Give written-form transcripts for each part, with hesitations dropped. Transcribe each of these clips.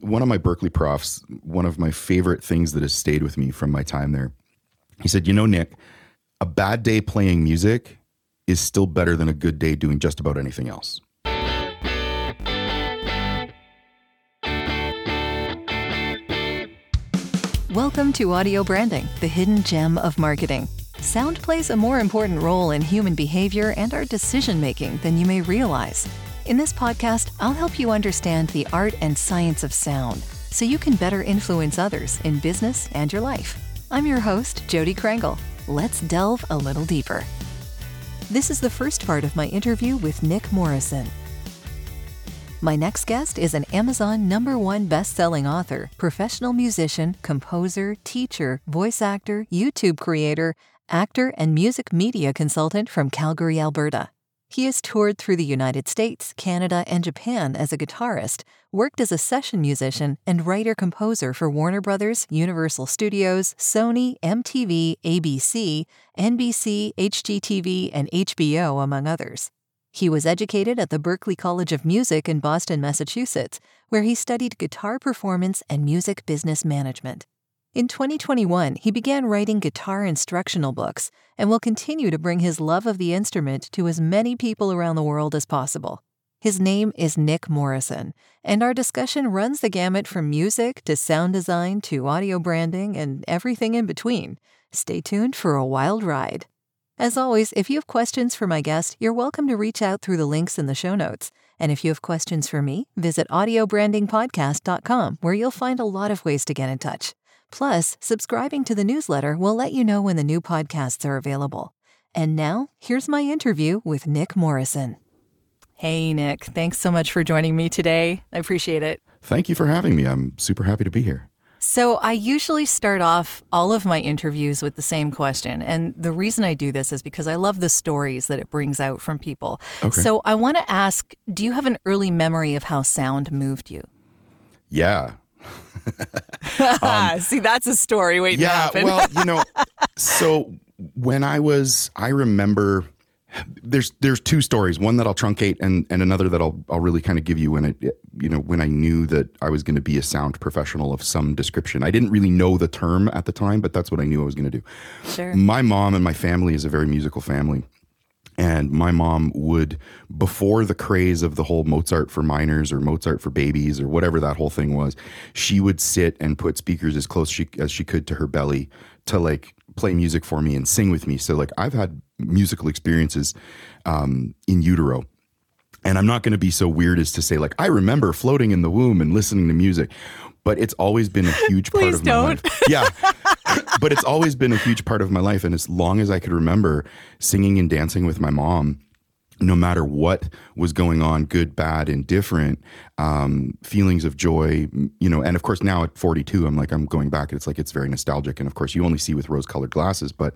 one of my Berklee profs, one of my favorite things that has stayed with me from my time there, he said, you know, Nick, a bad day playing music is still better than a good day doing just about anything else. Welcome to Audio Branding, the hidden gem of marketing. Sound plays a more important role in human behavior and our decision-making than you may realize. In this podcast, I'll help you understand the art and science of sound so you can better influence others in business and your life. I'm your host, Jody Krangle. Let's delve a little deeper. This is the first part of my interview with Nick Morrison. My next guest is an Amazon #1 best-selling author, professional musician, composer, teacher, voice actor, YouTube creator, actor, and music media consultant from Calgary, Alberta. He has toured through the United States, Canada, and Japan as a guitarist, worked as a session musician, and writer-composer for Warner Brothers, Universal Studios, Sony, MTV, ABC, NBC, HGTV, and HBO, among others. He was educated at the Berklee College of Music in Boston, Massachusetts, where he studied guitar performance and music business management. In 2021, he began writing guitar instructional books and will continue to bring his love of the instrument to as many people around the world as possible. His name is Nick Morrison, and our discussion runs the gamut from music to sound design to audio branding and everything in between. Stay tuned for a wild ride. As always, if you have questions for my guest, you're welcome to reach out through the links in the show notes. And if you have questions for me, visit audiobrandingpodcast.com, where you'll find a lot of ways to get in touch. Plus, subscribing to the newsletter will let you know when the new podcasts are available. And now, here's my interview with Nick Morrison. Hey, Nick. Thanks so much for joining me today. I appreciate it. Thank you for having me. I'm super happy to be here. So I usually start off all of my interviews with the same question. And the reason I do this is because I love the stories that it brings out from people. Okay. So I want to ask, do you have an early memory of how sound moved you? Yeah. See, that's a story waiting to happen. Well, you know, so when I remember there's two stories, one that I'll truncate and another that I'll really kind of give you when I knew that I was going to be a sound professional of some description. I didn't really know the term at the time, but that's what I knew I was going to do. Sure. My mom and my family is a very musical family. And my mom would, before the craze of the whole Mozart for minors or Mozart for babies or whatever that whole thing was, she would sit and put speakers as close as she could to her belly to like play music for me and sing with me. So like I've had musical experiences in utero. And I'm not going to be so weird as to say like, I remember floating in the womb and listening to music, but it's always been a huge part of my life. Yeah. But it's always been a huge part of my life. And as long as I could remember singing and dancing with my mom, no matter what was going on, good, bad, indifferent, feelings of joy, you know, and of course now at 42, I'm like, I'm going back and it's like, it's very nostalgic. And of course you only see with rose colored glasses, but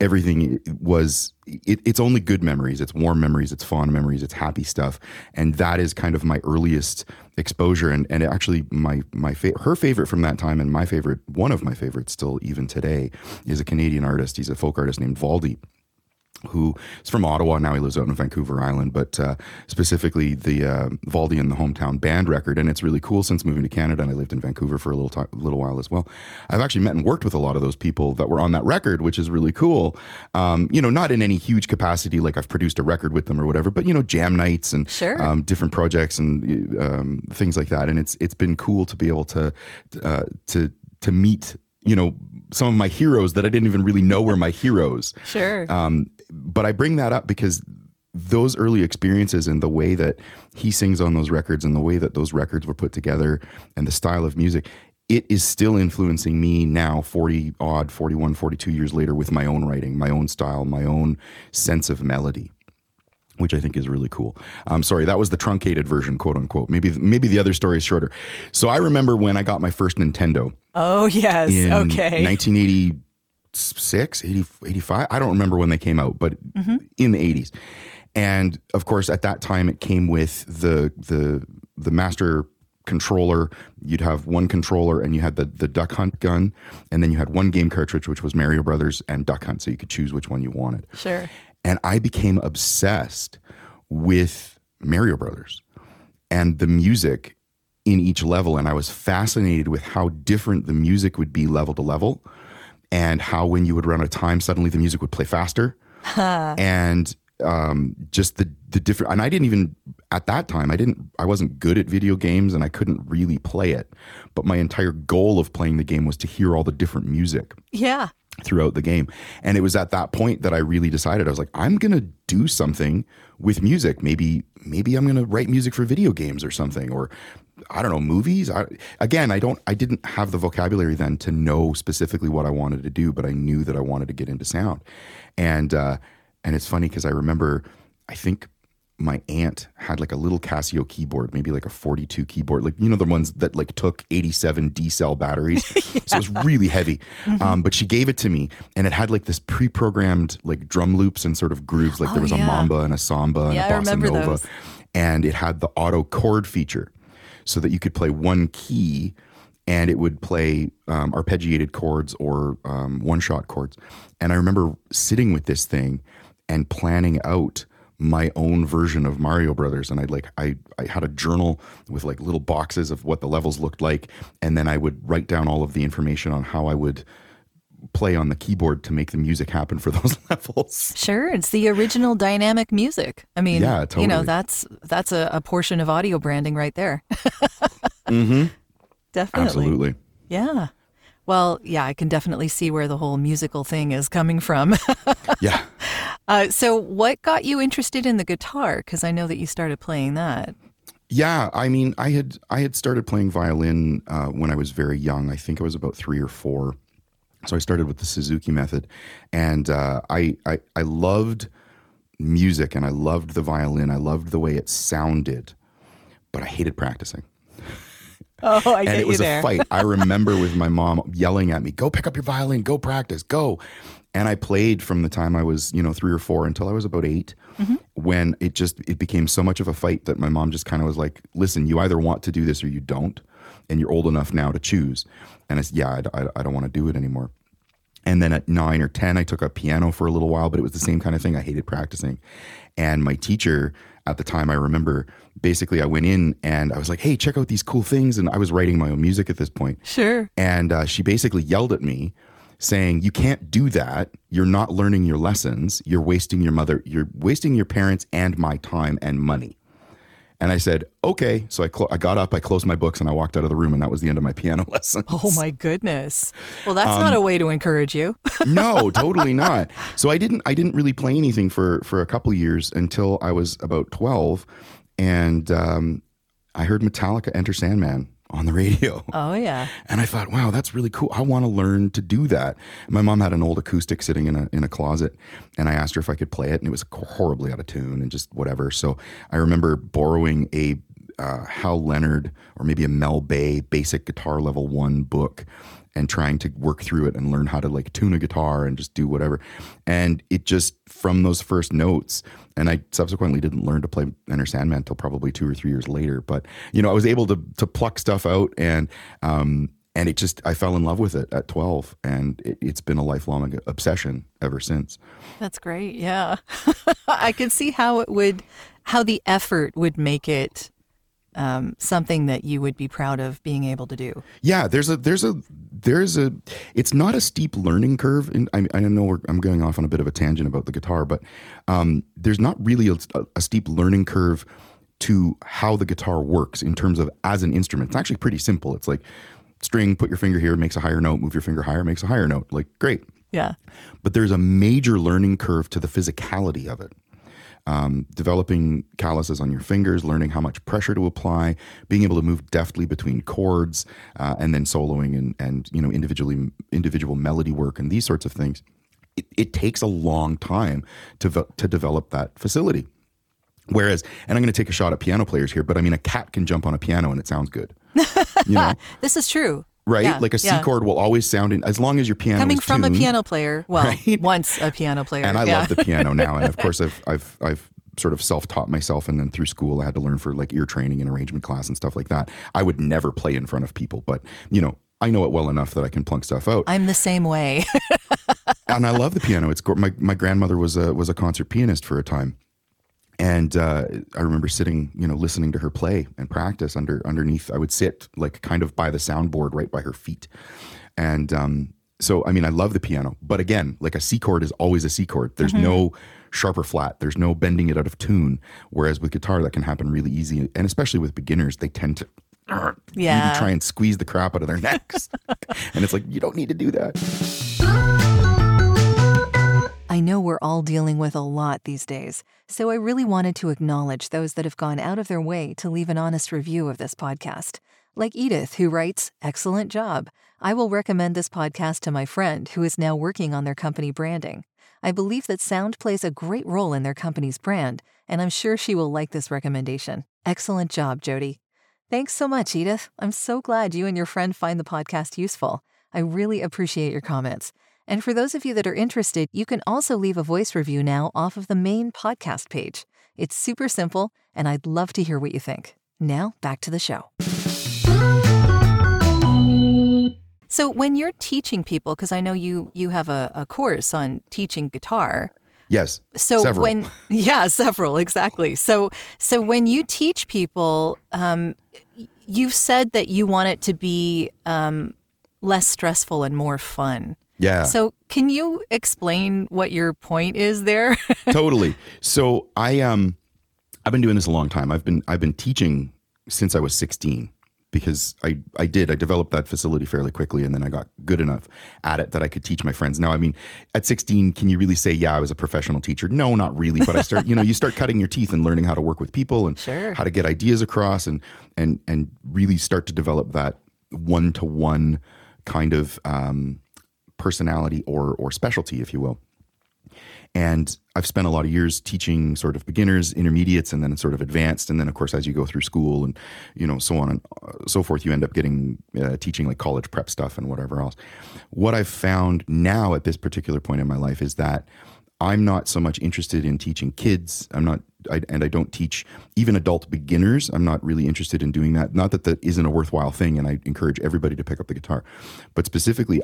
everything was, it's only good memories. It's warm memories. It's fond memories. It's happy stuff. And that is kind of my earliest exposure. And actually her favorite from that time and my favorite, one of my favorites still even today is a Canadian artist. He's a folk artist named Valdy, who is from Ottawa. Now he lives out in Vancouver Island, but specifically the Valdi and the Hometown Band record. And it's really cool since moving to Canada, and I lived in Vancouver for a little while as well. I've actually met and worked with a lot of those people that were on that record, which is really cool. Not in any huge capacity, like I've produced a record with them or whatever, but, you know, jam nights and sure. Different projects and things like that. And it's been cool to be able to meet, you know, some of my heroes that I didn't even really know were my heroes. Sure. But I bring that up because those early experiences and the way that he sings on those records and the way that those records were put together and the style of music, it is still influencing me now 41, 42 years later with my own writing, my own style, my own sense of melody, which I think is really cool. I'm sorry, that was the truncated version, quote unquote. Maybe the other story is shorter. So I remember when I got my first Nintendo. Oh, yes. Okay. 1986, 85. I don't remember when they came out, but in the 80s. And of course, at that time, it came with the master controller. You'd have one controller and you had the Duck Hunt gun. And then you had one game cartridge, which was Mario Brothers and Duck Hunt. So you could choose which one you wanted. Sure. And I became obsessed with Mario Brothers and the music in each level, and I was fascinated with how different the music would be level to level, and how when you would run a time, suddenly the music would play faster. And just the different, and I didn't even, at that time, I wasn't good at video games and I couldn't really play it. But my entire goal of playing the game was to hear all the different music. Yeah. Throughout the game. And it was at that point that I really decided, I was like, I'm going to do something with music. Maybe I'm going to write music for video games or something, or I don't know, movies. I didn't have the vocabulary then to know specifically what I wanted to do, but I knew that I wanted to get into sound. And it's funny because I remember, I think my aunt had like a little Casio keyboard, maybe like a 42 keyboard, like, you know, the ones that like took 87 D cell batteries. Yeah. So it was really heavy. Mm-hmm. But she gave it to me, and it had like this pre-programmed like drum loops and sort of grooves. Like there was a mamba and a samba and a bossa nova. Those. And it had the auto chord feature so that you could play one key and it would play arpeggiated chords or one-shot chords. And I remember sitting with this thing and planning out my own version of Mario Brothers. And I had a journal with like little boxes of what the levels looked like. And then I would write down all of the information on how I would play on the keyboard to make the music happen for those levels. Sure. It's the original dynamic music. I mean, yeah, totally. You know, that's a portion of audio branding right there. Mm-hmm. Definitely. Absolutely. Yeah. Well, yeah, I can definitely see where the whole musical thing is coming from. Yeah. So what got you interested in the guitar? Because I know that you started playing that. Yeah, I mean, I had started playing violin when I was very young. I think I was about 3 or 4. So I started with the Suzuki method. And I loved music and I loved the violin. I loved the way it sounded, but I hated practicing. Oh, I get you there. And it was a fight. I remember with my mom yelling at me, go pick up your violin, go practice, go. And I played from the time I was, 3 or 4 until I was about 8, mm-hmm. when it became so much of a fight that my mom just kind of was like, listen, you either want to do this or you don't, and you're old enough now to choose. And I don't want to do it anymore. And then at 9 or 10, I took up piano for a little while, but it was the same kind of thing. I hated practicing. And my teacher at the time, I remember, basically I went in and I was like, hey, check out these cool things. And I was writing my own music at this point. Sure. And she basically yelled at me, saying, you can't do that. You're not learning your lessons. You're wasting you're wasting your parents' and my time and money. And I said, okay. So I got up, I closed my books, and I walked out of the room, and that was the end of my piano lessons. Oh my goodness. Well, that's not a way to encourage you. No, totally not. So I didn't really play anything for a couple years until I was about 12, and I heard Metallica, Enter Sandman on the radio. Oh yeah. And I thought, wow, that's really cool. I want to learn to do that. My mom had an old acoustic sitting in a closet, and I asked her if I could play it, and it was horribly out of tune and just whatever. So I remember borrowing a Hal Leonard or maybe a Mel Bay basic guitar level 1 book and trying to work through it and learn how to like tune a guitar and just do whatever. And it just, from those first notes, and I subsequently didn't learn to play Enter Sandman until probably 2 or 3 years later. But, I was able to pluck stuff out, and it just, I fell in love with it at 12, and it's been a lifelong obsession ever since. That's great. Yeah. I could see how the effort would make it something that you would be proud of being able to do. Yeah, there's a it's not a steep learning curve. And I know I'm going off on a bit of a tangent about the guitar, but there's not really a steep learning curve to how the guitar works in terms of as an instrument. It's actually pretty simple. It's like string, put your finger here, makes a higher note, move your finger higher, makes a higher note. Like, great. Yeah. But there's a major learning curve to the physicality of it. Developing calluses on your fingers, learning how much pressure to apply, being able to move deftly between chords, and then soloing and individual melody work and these sorts of things. It takes a long time to develop that facility. Whereas, and I'm going to take a shot at piano players here, but I mean, a cat can jump on a piano and it sounds good. This is true. Right? Yeah, like a C chord will always sound as long as your piano is tuned. Coming from a piano player. Well, right? Once a piano player. And I love the piano now. And of course, I've sort of self-taught myself. And then through school, I had to learn for like ear training and arrangement class and stuff like that. I would never play in front of people, but I know it well enough that I can plunk stuff out. I'm the same way. And I love the piano. My grandmother was a concert pianist for a time. And I remember sitting, you know, listening to her play and practice underneath. I would sit like kind of by the soundboard right by her feet. And so, I mean, I love the piano. But again, like a C chord is always a C chord. There's mm-hmm. no sharp or flat. There's no bending it out of tune. Whereas with guitar, that can happen really easy. And especially with beginners, they tend to yeah. really try and squeeze the crap out of their necks. And it's like, you don't need to do that. I know we're all dealing with a lot these days, so I really wanted to acknowledge those that have gone out of their way to leave an honest review of this podcast. Like Edith, who writes, "Excellent job. I will recommend this podcast to my friend who is now working on their company branding. I believe that sound plays a great role in their company's brand, and I'm sure she will like this recommendation. Excellent job, Jody." Thanks so much, Edith. I'm so glad you and your friend find the podcast useful. I really appreciate your comments. And for those of you that are interested, you can also leave a voice review now off of the main podcast page. It's super simple, and I'd love to hear what you think. Now, back to the show. So when you're teaching people, because I know you have a course on teaching guitar. Yes, so several. Several, exactly. So when you teach people, you've said that you want it to be less stressful and more fun. Yeah. So can you explain what your point is there? Totally. So I've been doing this a long time. I've been teaching since I was 16 because I developed that facility fairly quickly, and then I got good enough at it that I could teach my friends. Now, I mean, at 16, can you really say, yeah, I was a professional teacher? No, not really. But I start, you start cutting your teeth and learning how to work with people and sure. how to get ideas across and really start to develop that one-to-one kind of, personality or specialty, if you will. And I've spent a lot of years teaching sort of beginners, intermediates, and then sort of advanced. And then, of course, as you go through school and, so on and so forth, you end up getting teaching like college prep stuff and whatever else. What I've found now at this particular point in my life is that I'm not so much interested in teaching kids. I don't teach even adult beginners. I'm not really interested in doing that. Not that that isn't a worthwhile thing, and I encourage everybody to pick up the guitar. But specifically,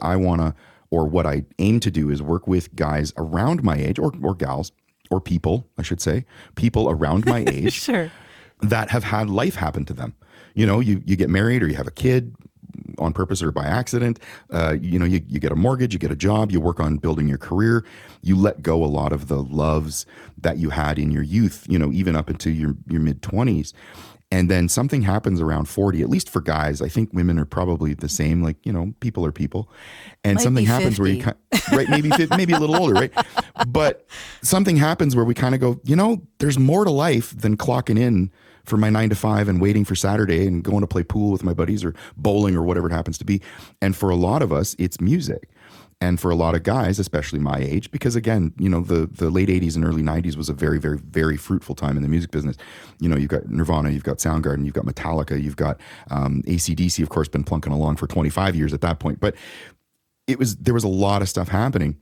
what I aim to do is work with guys around my age or gals or people, I should say, people around my age sure. that have had life happen to them. You get married or you have a kid on purpose or by accident. You get a mortgage, you get a job, you work on building your career. You let go a lot of the loves that you had in your youth, even up into your mid-20s. And then something happens around 40, at least for guys. I think women are probably the same, like, people are people. And something happens where maybe a little older, right? But something happens where we kind of go, there's more to life than clocking in for my 9 to 5 and waiting for Saturday and going to play pool with my buddies or bowling or whatever it happens to be. And for a lot of us, it's music. And for a lot of guys, especially my age, because again, the late 80s and early 90s was a very, very, very fruitful time in the music business. You've got Nirvana, you've got Soundgarden, you've got Metallica, you've got AC/DC, of course, been plunking along for 25 years at that point. But there was a lot of stuff happening.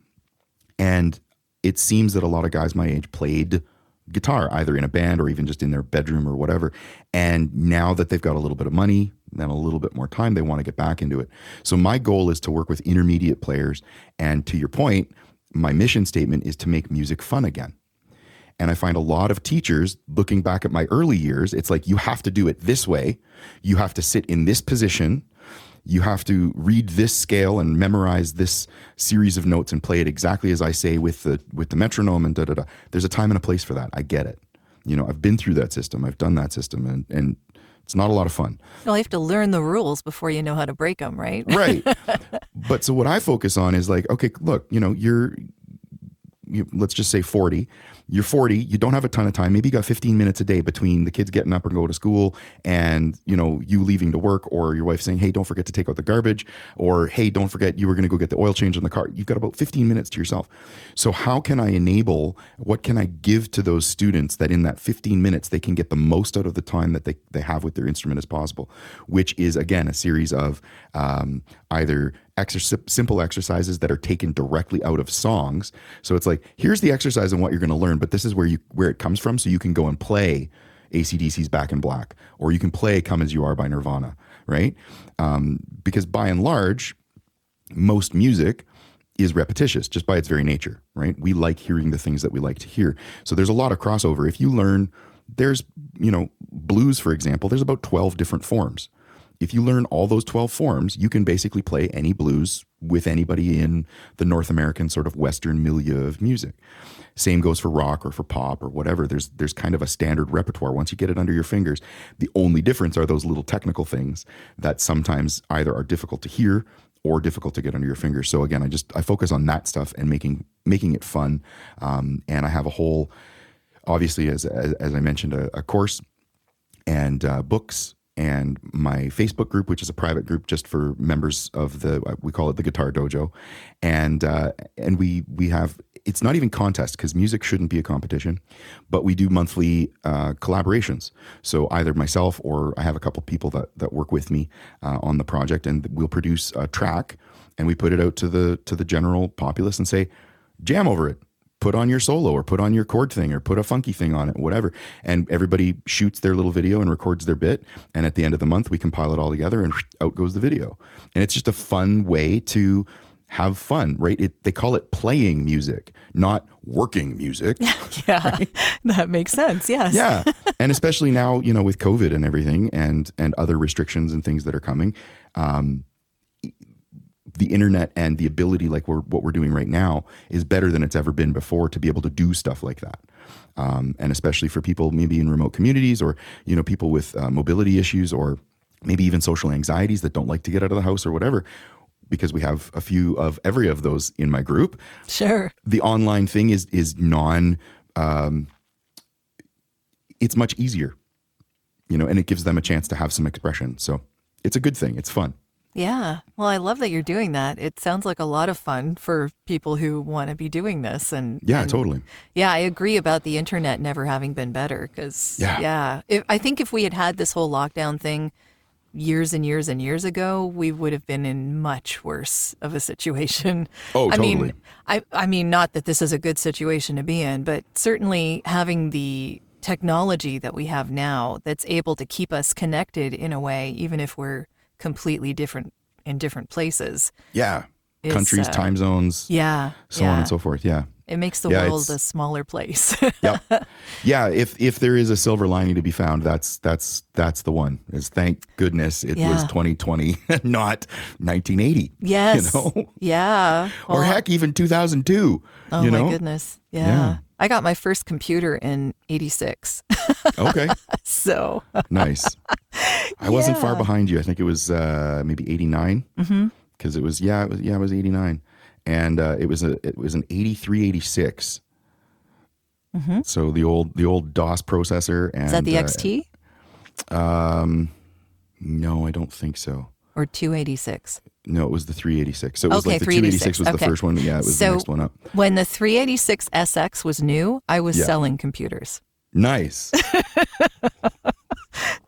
And it seems that a lot of guys my age played guitar, either in a band or even just in their bedroom or whatever. And now that they've got a little bit of money and a little bit more time, they want to get back into it. So my goal is to work with intermediate players. And to your point, my mission statement is to make music fun again. And I find a lot of teachers, looking back at my early years, it's like, you have to do it this way. You have to sit in this position. You have to read this scale and memorize this series of notes and play it exactly as I say with the metronome and da-da-da. There's a time and a place for that. I get it. I've been through that system. I've done that system. And it's not a lot of fun. Well, you have to learn the rules before you know how to break them, right? Right. But so what I focus on is like, okay, look, let's just say 40. You're 40. You don't have a ton of time. Maybe you got 15 minutes a day between the kids getting up and go to school and, you leaving to work, or your wife saying, hey, don't forget to take out the garbage, or hey, don't forget you were going to go get the oil change in the car. You've got about 15 minutes to yourself. So how can I enable, what can I give to those students that in that 15 minutes, they can get the most out of the time that they have with their instrument as possible, which is, again, a series of either simple exercises that are taken directly out of songs. So it's like, here's the exercise and what you're going to learn, but this is where it comes from. So you can go and play AC/DC's Back in Black, or you can play Come As You Are by Nirvana, right? Because by and large, most music is repetitious just by its very nature, right? We like hearing the things that we like to hear. So there's a lot of crossover. If you learn, there's, you know, blues, for example, there's about 12 different forms. If you learn all those 12 forms, you can basically play any blues with anybody in the North American sort of Western milieu of music. Same goes for rock or for pop or whatever. There's kind of a standard repertoire once you get it under your fingers. The only difference are those little technical things that sometimes either are difficult to hear or difficult to get under your fingers. So again, I focus on that stuff and making it fun. And I have a whole, obviously, as I mentioned, a course and books and my Facebook group, which is a private group just for members of we call it the Guitar Dojo. And we have, it's not even contest because music shouldn't be a competition, but we do monthly collaborations. So either myself or I have a couple people that work with me on the project, and we'll produce a track and we put it out to the general populace and say, jam over it. Put on your solo or put on your chord thing or put a funky thing on it, whatever. And everybody shoots their little video and records their bit. And at the end of the month, we compile it all together and out goes the video. And it's just a fun way to have fun, right? They call it playing music, not working music. Yeah, right? That makes sense. Yes. Yeah. And especially now, you know, with COVID and everything and other restrictions and things that are coming, the internet and the ability, like what we're doing right now, is better than it's ever been before to be able to do stuff like that. And especially for people maybe in remote communities or, you know, people with mobility issues or maybe even social anxieties that don't like to get out of the house or whatever, because we have a few of every of those in my group. Sure. The online thing is it's much easier, you know, and it gives them a chance to have some expression. So it's a good thing. It's fun. Yeah. Well, I love that you're doing that. It sounds like a lot of fun for people who want to be doing this. And yeah, totally. Yeah, I agree about the internet never having been better because, I think if we had this whole lockdown thing years and years and years ago, we would have been in much worse of a situation. Oh, totally. I mean, not that this is a good situation to be in, but certainly having the technology that we have now that's able to keep us connected in a way, even if we're completely different in different places. Yeah. Countries, time zones. Yeah. So on and so forth. Yeah. It makes the world a smaller place. Yep. Yeah. If there is a silver lining to be found, that's the one. Is thank goodness it was 2020, not 1980. Yes. You know? Yeah. Well, or heck, even 2002. Oh, you know? My goodness. Yeah. I got my first computer in 86. Okay. So. Nice. I wasn't far behind you. I think it was maybe 89 because it was, it was 89 and it was an 83, 86. Mm-hmm. So the old DOS processor. And, is that the XT? No, I don't think so. Or 286. No, it was the 386. So it was like the 286 was the first one. Yeah, it was the next one up. When the 386 SX was new, I was selling computers. Nice.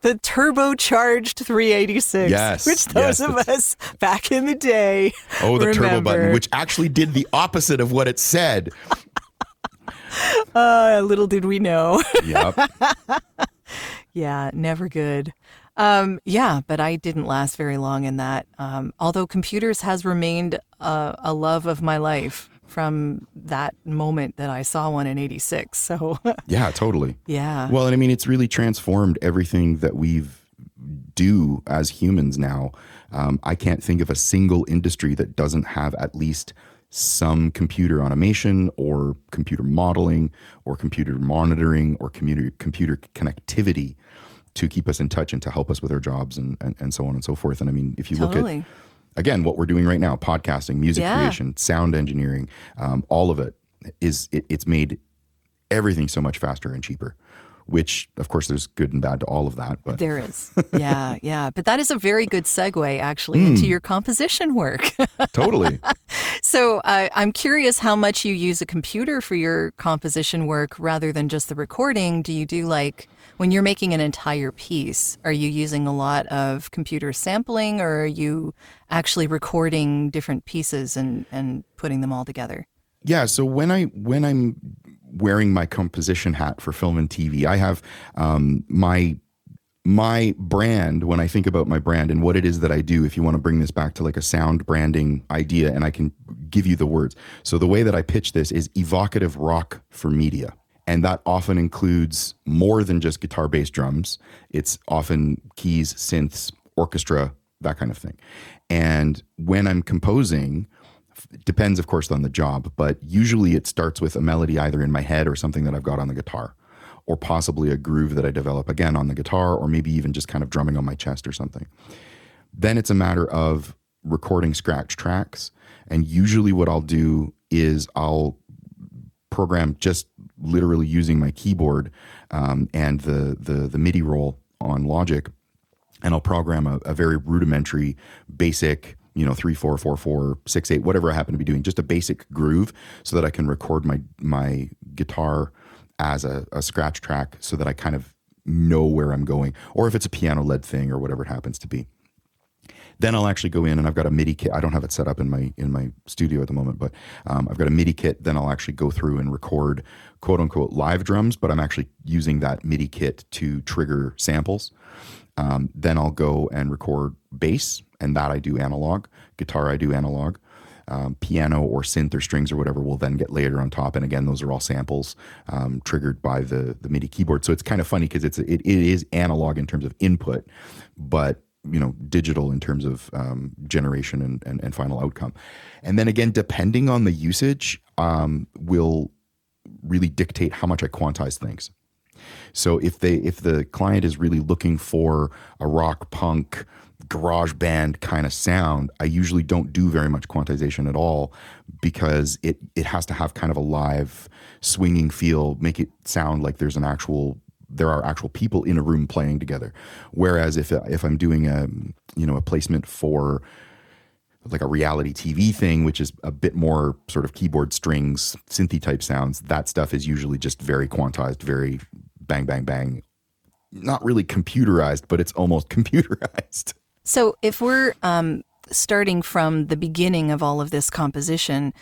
The turbocharged 386, which those of us back in the day remember. Turbo button, which actually did the opposite of what it said. Little did we know. Yep. Yeah, never good. But I didn't last very long in that. Although computers has remained a love of my life from that moment that I saw one in 86. So yeah, totally. Yeah. Well, and I mean, it's really transformed everything that we do as humans now. I can't think of a single industry that doesn't have at least some computer automation or computer modeling or computer monitoring or computer connectivity to keep us in touch and to help us with our jobs and so on and so forth. And I mean, if you look at, again, what we're doing right now, podcasting, music creation, sound engineering, all of it it's made everything so much faster and cheaper, which of course there's good and bad to all of that. But there is. Yeah. Yeah. But that is a very good segue actually into your composition work. Totally. So I'm curious how much you use a computer for your composition work rather than just the recording. Do you do like, when you're making an entire piece, are you using a lot of computer sampling or are you actually recording different pieces and putting them all together? Yeah. So when I'm wearing my composition hat for film and TV, I have my brand. When I think about my brand and what it is that I do, if you want to bring this back to like a sound branding idea, and I can give you the words. So the way that I pitch this is evocative rock for media. And that often includes more than just guitar, bass, drums. It's often keys, synths, orchestra, that kind of thing. And when I'm composing, depends, of course, on the job, but usually it starts with a melody either in my head or something that I've got on the guitar, or possibly a groove that I develop again on the guitar, or maybe even just kind of drumming on my chest or something. Then it's a matter of recording scratch tracks. And usually what I'll do is I'll program just literally using my keyboard and the MIDI roll on Logic, and I'll program a very rudimentary, basic, 3/4, 4/4, 6/8, whatever I happen to be doing, just a basic groove, so that I can record my guitar as a scratch track, so that I kind of know where I'm going, or if it's a piano led thing or whatever it happens to be. Then I'll actually go in, and I've got a MIDI kit. I don't have it set up in my studio at the moment, but I've got a MIDI kit. Then I'll actually go through and record quote unquote live drums, but I'm actually using that MIDI kit to trigger samples. Then I'll go and record bass, and that I do analog. Guitar I do analog. Piano or synth or strings or whatever will then get layered on top. And again, those are all samples triggered by the MIDI keyboard. So it's kind of funny because it is analog in terms of input, but digital in terms of generation and final outcome. And then again, depending on the usage, will really dictate how much I quantize things. So if the client is really looking for a rock punk garage band kind of sound, I usually don't do very much quantization at all, because it has to have kind of a live swinging feel, make it sound like there are actual people in a room playing together. Whereas if I'm doing a placement for like a reality TV thing, which is a bit more sort of keyboard strings, synthy type sounds, that stuff is usually just very quantized, very bang, bang, bang. Not really computerized, but it's almost computerized. So if we're starting from the beginning of all of this composition,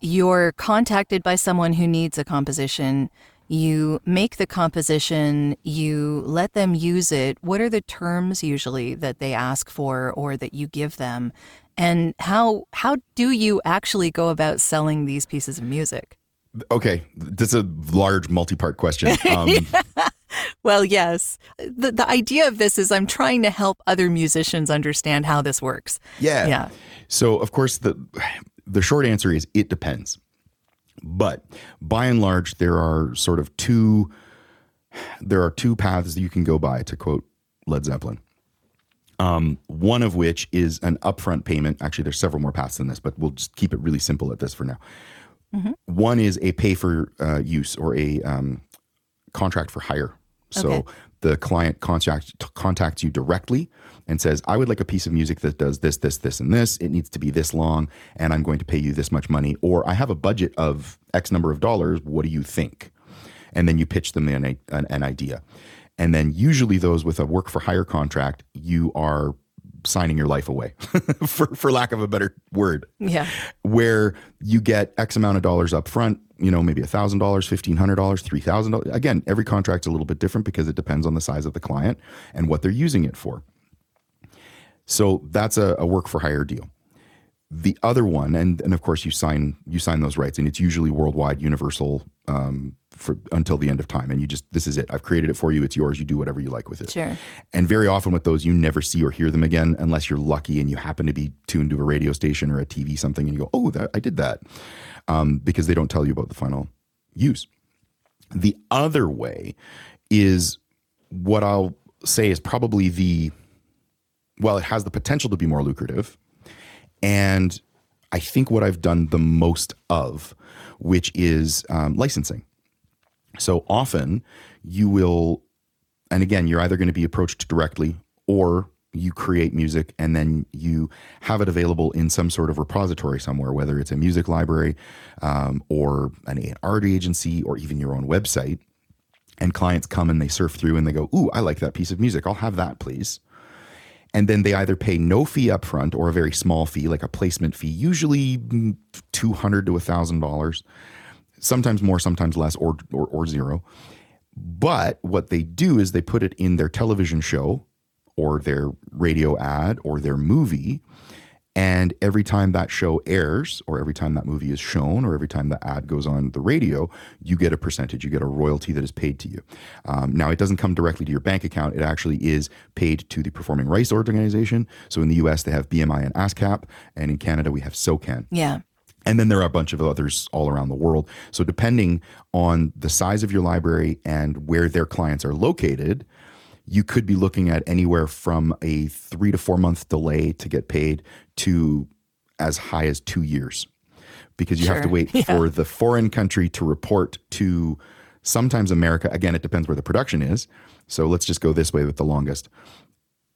you're contacted by someone who needs a composition. You make the composition, you let them use it. What are the terms usually that they ask for or that you give them? And how do you actually go about selling these pieces of music? Okay, that's a large multi-part question. Well, yes. The idea of this is I'm trying to help other musicians understand how this works. Yeah. So, of course, the short answer is it depends. But by and large, there are two paths that you can go by, to quote Led Zeppelin. One of which is an upfront payment. Actually, there's several more paths than this, but we'll just keep it really simple at this for now. Mm-hmm. One is a pay for use, or a contract for hire. So okay. The client contacts you directly and says, I would like a piece of music that does this, this, this, and this. It needs to be this long, and I'm going to pay you this much money. Or I have a budget of X number of dollars. What do you think? And then you pitch them an idea. And then usually those with a work for hire contract, you are signing your life away for lack of a better word. Yeah. Where you get X amount of dollars up front, maybe $1,000, $1,500, $3,000. Again, every contract's a little bit different because it depends on the size of the client and what they're using it for. So that's a work for hire deal. The other one, and of course you sign those rights, and it's usually worldwide, universal, for until the end of time. And this is it. I've created it for you. It's yours. You do whatever you like with it. Sure. And very often with those, you never see or hear them again, unless you're lucky and you happen to be tuned to a radio station or a TV something, and you go, oh, I did that, because they don't tell you about the final use. The other way is what I'll say is probably it has the potential to be more lucrative. And I think what I've done the most of, which is licensing. So often you will, and again, you're either going to be approached directly, or you create music and then you have it available in some sort of repository somewhere, whether it's a music library or an A&R agency, or even your own website. And clients come and they surf through and they go, ooh, I like that piece of music. I'll have that, please. And then they either pay no fee up front or a very small fee, like a placement fee, usually $200 to $1,000, sometimes more, sometimes less, or zero. But what they do is they put it in their television show or their radio ad or their movie, And every time that show airs, or every time that movie is shown, or every time the ad goes on the radio, you get a percentage, you get a royalty that is paid to you. Now, it doesn't come directly to your bank account. It actually is paid to the Performing Rights Organization. So in the US, they have BMI and ASCAP, and in Canada, we have SOCAN. Yeah. And then there are a bunch of others all around the world. So depending on the size of your library and where their clients are located, you could be looking at anywhere from a 3 to 4 month delay to get paid to as high as 2 years, because you have to wait for the foreign country to report to sometimes America. Again, it depends where the production is. So let's just go this way with the longest.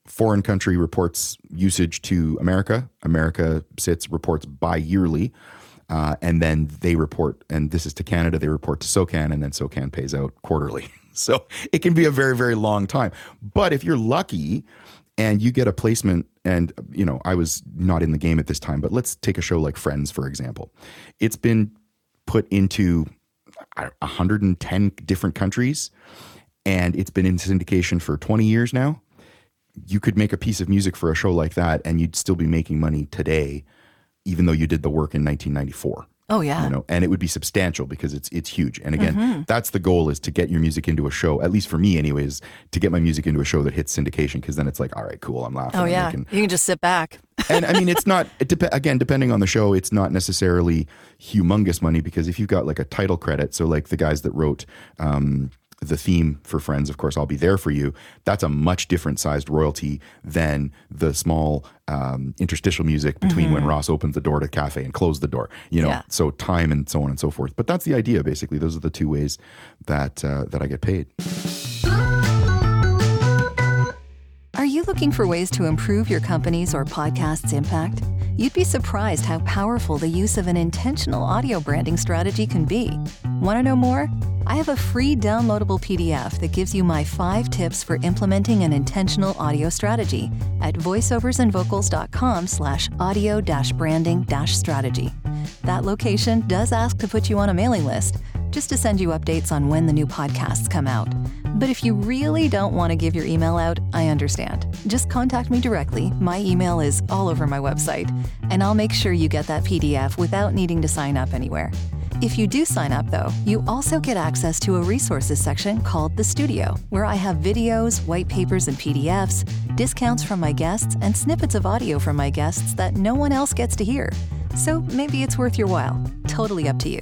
Foreign country reports usage to America. America reports bi-yearly. And then they report, and this is to Canada, they report to SOCAN, and then SOCAN pays out quarterly. So it can be a very, very long time. But if you're lucky and you get a placement, and, you know, I was not in the game at this time, but let's take a show like Friends, for example. It's been put into 110 different countries, and it's been in syndication for 20 years now. You could make a piece of music for a show like that, and you'd still be making money today, even though you did the work in 1994. Oh, yeah. You know, and it would be substantial because it's huge. And again, that's the goal, is to get your music into a show, at least for me anyways, to get my music into a show that hits syndication, because then it's like, all right, cool, I'm laughing. Oh, yeah. You can just sit back. And I mean, depending on the show, it's not necessarily humongous money, because if you've got like a title credit, so like the guys that wrote the theme for Friends, of course, I'll Be There For You, that's a much different sized royalty than the small interstitial music between when Ross opens the door to the cafe and closed the door, you know, so time and so on and so forth. But that's the idea, basically. Those are the two ways that I get paid. Are you looking for ways to improve your company's or podcast's impact? You'd be surprised how powerful the use of an intentional audio branding strategy can be. Want to know more? I have a free downloadable PDF that gives you my 5 tips for implementing an intentional audio strategy at voiceoversandvocals.com/audio-branding-strategy. That location does ask to put you on a mailing list, just to send you updates on when the new podcasts come out. But if you really don't want to give your email out, I understand. Just contact me directly. My email is all over my website, and I'll make sure you get that PDF without needing to sign up anywhere. If you do sign up, though, you also get access to a resources section called The Studio, where I have videos, white papers and PDFs, discounts from my guests, and snippets of audio from my guests that no one else gets to hear. So maybe it's worth your while. Totally up to you.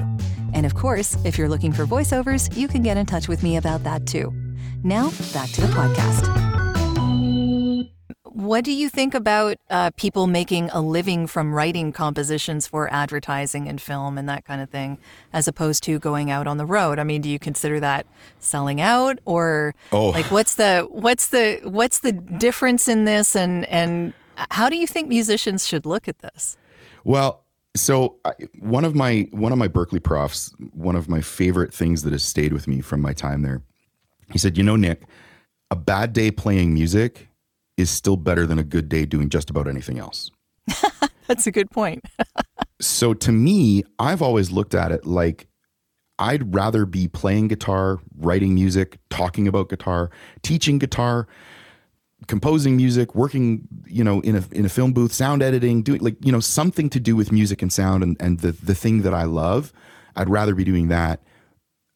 And of course, if you're looking for voiceovers, you can get in touch with me about that too. Now, back to the podcast. What do you think about people making a living from writing compositions for advertising and film and that kind of thing, as opposed to going out on the road? I mean, do you consider that selling out, or like what's the difference in this, and how do you think musicians should look at this? Well, so one of my Berklee profs, one of my favorite things that has stayed with me from my time there, he said, you know, Nick, a bad day playing music is still better than a good day doing just about anything else. That's a good point. So to me, I've always looked at it like, I'd rather be playing guitar, writing music, talking about guitar, teaching guitar, composing music, working, you know, in a film booth, sound editing, doing, like, you know, something to do with music and sound and the thing that I love. I'd rather be doing that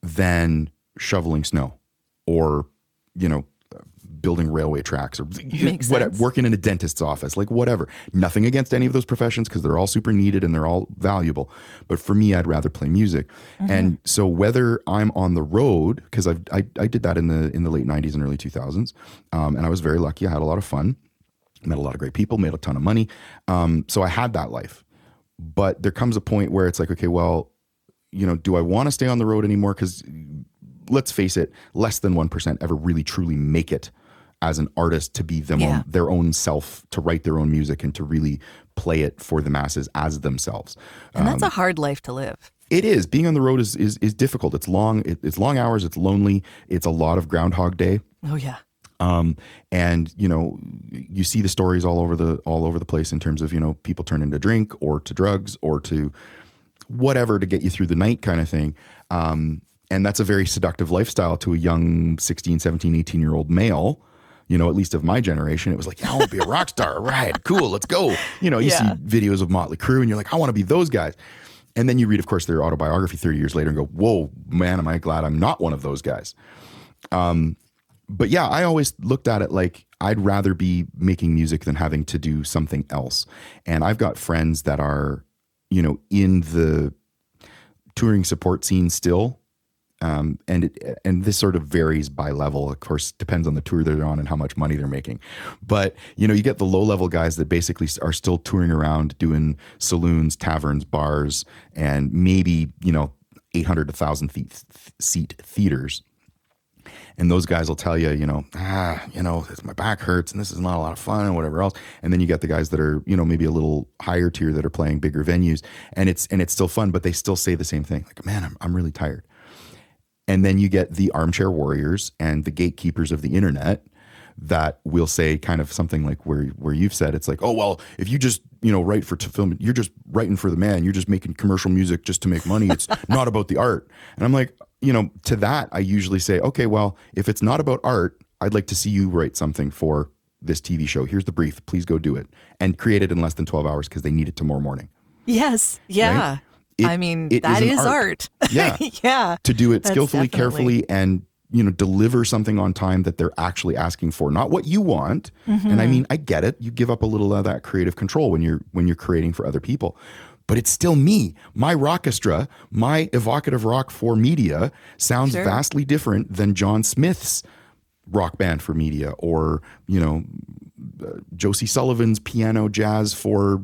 than shoveling snow or, you know, building railway tracks or whatever, working in a dentist's office, like whatever. Nothing against any of those professions, because they're all super needed and they're all valuable. But for me, I'd rather play music. And so whether I'm on the road, because I did that in the late 90s and early 2000s, and I was very lucky. I had a lot of fun, met a lot of great people, made a ton of money. So I had that life. But there comes a point where it's like, okay, well, you know, do I want to stay on the road anymore? Because let's face it, less than 1% ever really truly make it as an artist to be their own self, to write their own music and to really play it for the masses as themselves. And that's a hard life to live. It is. Being on the road is difficult. It's long. It's long hours. It's lonely. It's a lot of Groundhog Day. Oh, yeah. And, you know, you see the stories all over the place in terms of, you know, people turn into drink or to drugs or to whatever to get you through the night kind of thing. And that's a very seductive lifestyle to a young 16, 17, 18-year-old male you know, at least of my generation, it was like, yeah, I want to be a rock star. Right. Cool. Let's go. You know, you see videos of Motley Crue and you're like, I want to be those guys. And then you read, of course, their autobiography 30 years later and go, whoa, man, am I glad I'm not one of those guys. But yeah, I always looked at it like I'd rather be making music than having to do something else. And I've got friends that are, you know, in the touring support scene still. And this sort of varies by level. Of course, depends on the tour they're on and how much money they're making. But, you know, you get the low level guys that basically are still touring around doing saloons, taverns, bars, and maybe, you know, 800 to 1,000 seat theaters. And those guys will tell you, you know, my back hurts and this is not a lot of fun and whatever else. And then you get the guys that are, you know, maybe a little higher tier that are playing bigger venues, and it's still fun, but they still say the same thing. Like, man, I'm really tired. And then you get the armchair warriors and the gatekeepers of the internet that will say kind of something like where you've said, it's like, oh, well, if you just, you know, write for to film, you're just writing for the man, you're just making commercial music just to make money. It's not about the art. And I'm like, you know, to that, I usually say, okay, well, if it's not about art, I'd like to see you write something for this TV show. Here's the brief, please go do it. And create it in less than 12 hours because they need it tomorrow morning. Yes. Yeah. Right? That is art. Yeah. Yeah. To do it skillfully, carefully, and, you know, deliver something on time that they're actually asking for, not what you want. Mm-hmm. And I mean, I get it. You give up a little of that creative control when you're creating for other people. But it's still me. My rockestra, my evocative rock for media sounds vastly different than John Smith's rock band for media, or, you know, Josie Sullivan's piano jazz for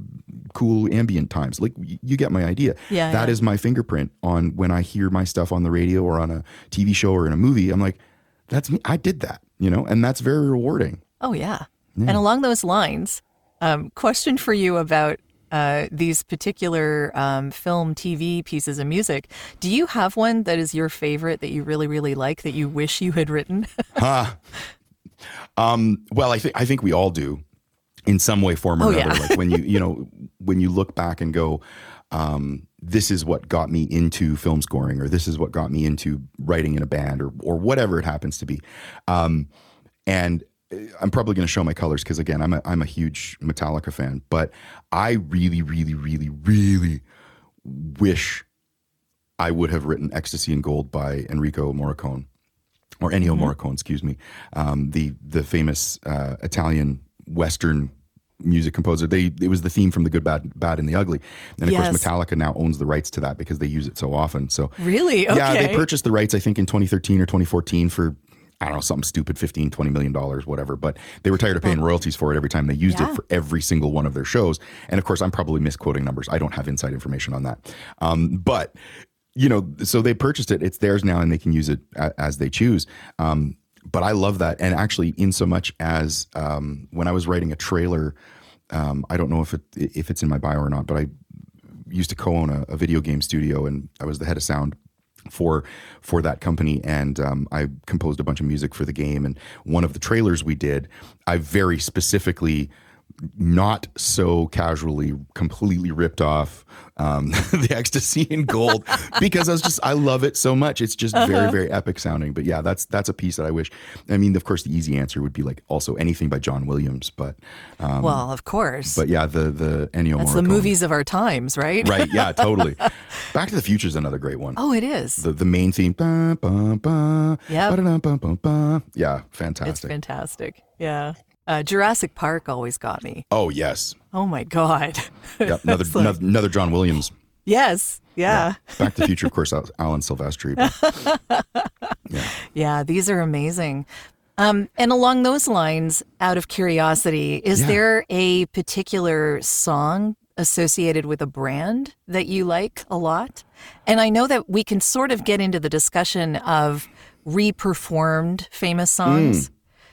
cool ambient times. Like, you get my idea. Yeah, that is my fingerprint on when I hear my stuff on the radio or on a TV show or in a movie. I'm like, that's me. I did that, you know, and that's very rewarding. Oh, yeah. And along those lines, question for you about these particular film, TV pieces of music. Do you have one that is your favorite that you really, really like that you wish you had written? Well, I think we all do in some way, form, or another. Yeah. Like when you look back and go, this is what got me into film scoring, or this is what got me into writing in a band, or whatever it happens to be. And I'm probably going to show my colors because, again, I'm a huge Metallica fan, but I really, really, really, really wish I would have written "Ecstasy in Gold" by Ennio Morricone, excuse me, the famous Italian Western music composer. It was the theme from The Good, Bad, and the Ugly, and of course Metallica now owns the rights to that because they use it so often. So really, okay. Yeah, they purchased the rights I think in 2013 or 2014 for, I don't know, something stupid, $15, $20 million, whatever. But they were tired of paying royalties for it every time they used it for every single one of their shows. And of course, I'm probably misquoting numbers. I don't have inside information on that. But, you know, so they purchased it. It's theirs now and they can use it as they choose. But I love that. And actually, in so much as when I was writing a trailer, I don't know if it's in my bio or not, but I used to co-own a video game studio and I was the head of sound for that company, and I composed a bunch of music for the game. And one of the trailers we did, I very specifically, not so casually, completely ripped off the "Ecstasy in Gold" because I love it so much. It's just very, very epic sounding. But yeah, that's a piece that I wish. I mean, of course, the easy answer would be like also anything by John Williams. But well, of course. But yeah, the Ennio Morricone. That's the movies of our times, right? Right. Yeah, totally. Back to the Future is another great one. Oh, it is. The main theme. Yeah. Yeah. Fantastic. It's fantastic. Yeah. Jurassic Park always got me. Oh, yes. Oh, my God. Yeah, another John Williams. Yes. Yeah. Back to the Future, of course, Alan Silvestri. But, yeah, these are amazing. And along those lines, out of curiosity, is there a particular song associated with a brand that you like a lot? And I know that we can sort of get into the discussion of re-performed famous songs.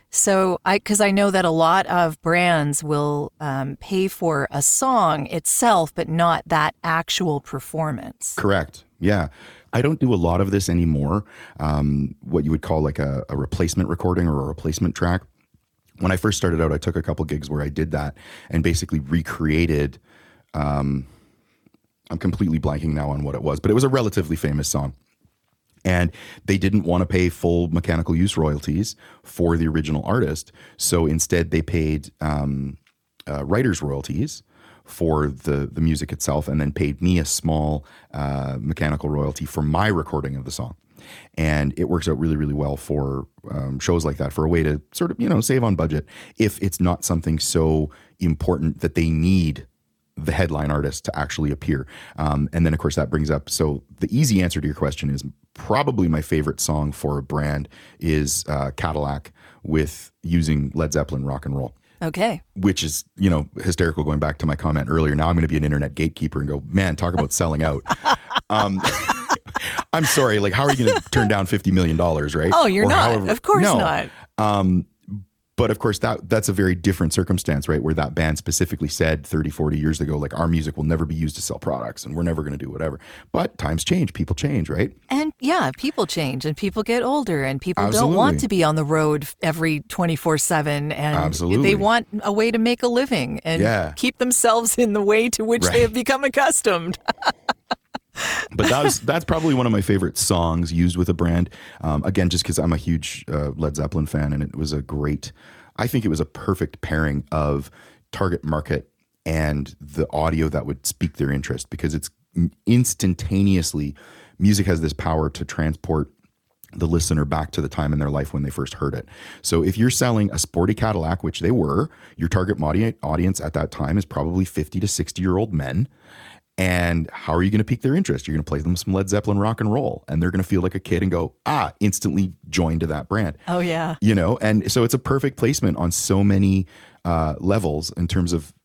So, because I know that a lot of brands will pay for a song itself, but not that actual performance. Correct. Yeah. I don't do a lot of this anymore, what you would call like a replacement recording or a replacement track. When I first started out, I took a couple gigs where I did that and basically recreated, I'm completely blanking now on what it was, but it was a relatively famous song. And they didn't want to pay full mechanical use royalties for the original artist. So instead they paid writer's royalties for the music itself, and then paid me a small mechanical royalty for my recording of the song. And it works out really, really well for shows like that, for a way to sort of, you know, save on budget if it's not something so important that they need the headline artist to actually appear. And then, of course, that brings up, so the easy answer to your question is probably my favorite song for a brand is Cadillac with using Led Zeppelin Rock and Roll. Okay. Which is, you know, hysterical, going back to my comment earlier. Now I'm going to be an internet gatekeeper and go, man, talk about selling out. I'm sorry. Like, how are you going to turn down $50 million, right? Oh, you're or not. However, of course no. not. But of course, that's a very different circumstance, right? Where that band specifically said 30, 40 years ago, like, our music will never be used to sell products and we're never going to do whatever. But times change, people change, right? And yeah, people change and people get older and people Absolutely. Don't want to be on the road every 24/7. And Absolutely. They want a way to make a living and yeah. keep themselves in the way to which right. they have become accustomed. But that's probably one of my favorite songs used with a brand. Again, just because I'm a huge Led Zeppelin fan, and it was I think it was a perfect pairing of target market and the audio that would speak their interest, because it's instantaneously, music has this power to transport the listener back to the time in their life when they first heard it. So if you're selling a sporty Cadillac, which they were, your target audience at that time is probably 50 to 60-year-old men. And how are you going to pique their interest? You're going to play them some Led Zeppelin Rock and Roll, and they're going to feel like a kid and go, instantly joined to that brand. Oh, yeah. You know, and so it's a perfect placement on so many levels in terms of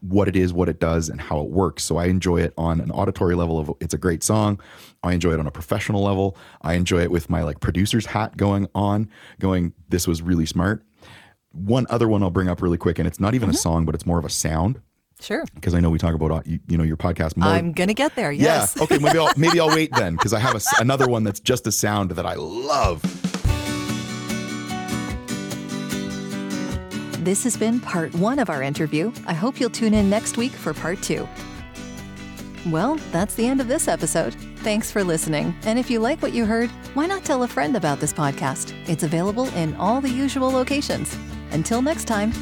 what it is, what it does, and how it works. So I enjoy it on an auditory level of it's a great song. I enjoy it on a professional level. I enjoy it with my like producer's hat going, this was really smart. One other one I'll bring up really quick, and it's not even a song, but it's more of a sound. Sure. Because I know we talk about, you know, your podcast more. I'm going to get there, yes. Yeah, okay, maybe I'll wait then, because I have another one that's just a sound that I love. This has been part one of our interview. I hope you'll tune in next week for part two. Well, that's the end of this episode. Thanks for listening. And if you like what you heard, why not tell a friend about this podcast? It's available in all the usual locations. Until next time.